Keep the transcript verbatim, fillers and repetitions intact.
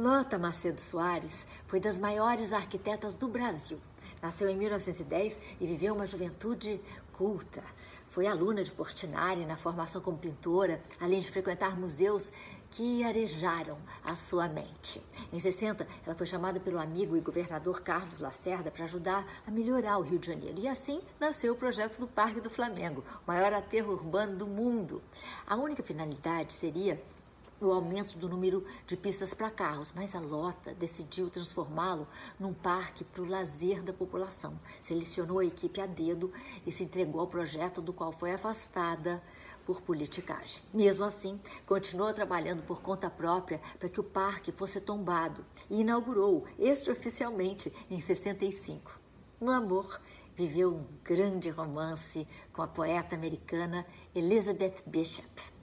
Lota Macedo Soares foi das maiores arquitetas do Brasil. Nasceu em mil novecentos e dez e viveu uma juventude culta. Foi aluna de Portinari na formação como pintora, além de frequentar museus que arejaram a sua mente. Em sessenta, ela foi chamada pelo amigo e governador Carlos Lacerda para ajudar a melhorar o Rio de Janeiro. E assim nasceu o projeto do Parque do Flamengo, o maior aterro urbano do mundo. A única finalidade seria o aumento do número de pistas para carros, mas a Lota decidiu transformá-lo num parque para o lazer da população. Selecionou a equipe a dedo e se entregou ao projeto, do qual foi afastada por politicagem. Mesmo assim, continuou trabalhando por conta própria para que o parque fosse tombado e inaugurou extraoficialmente em sessenta e cinco. No amor, viveu um grande romance com a poeta americana Elizabeth Bishop.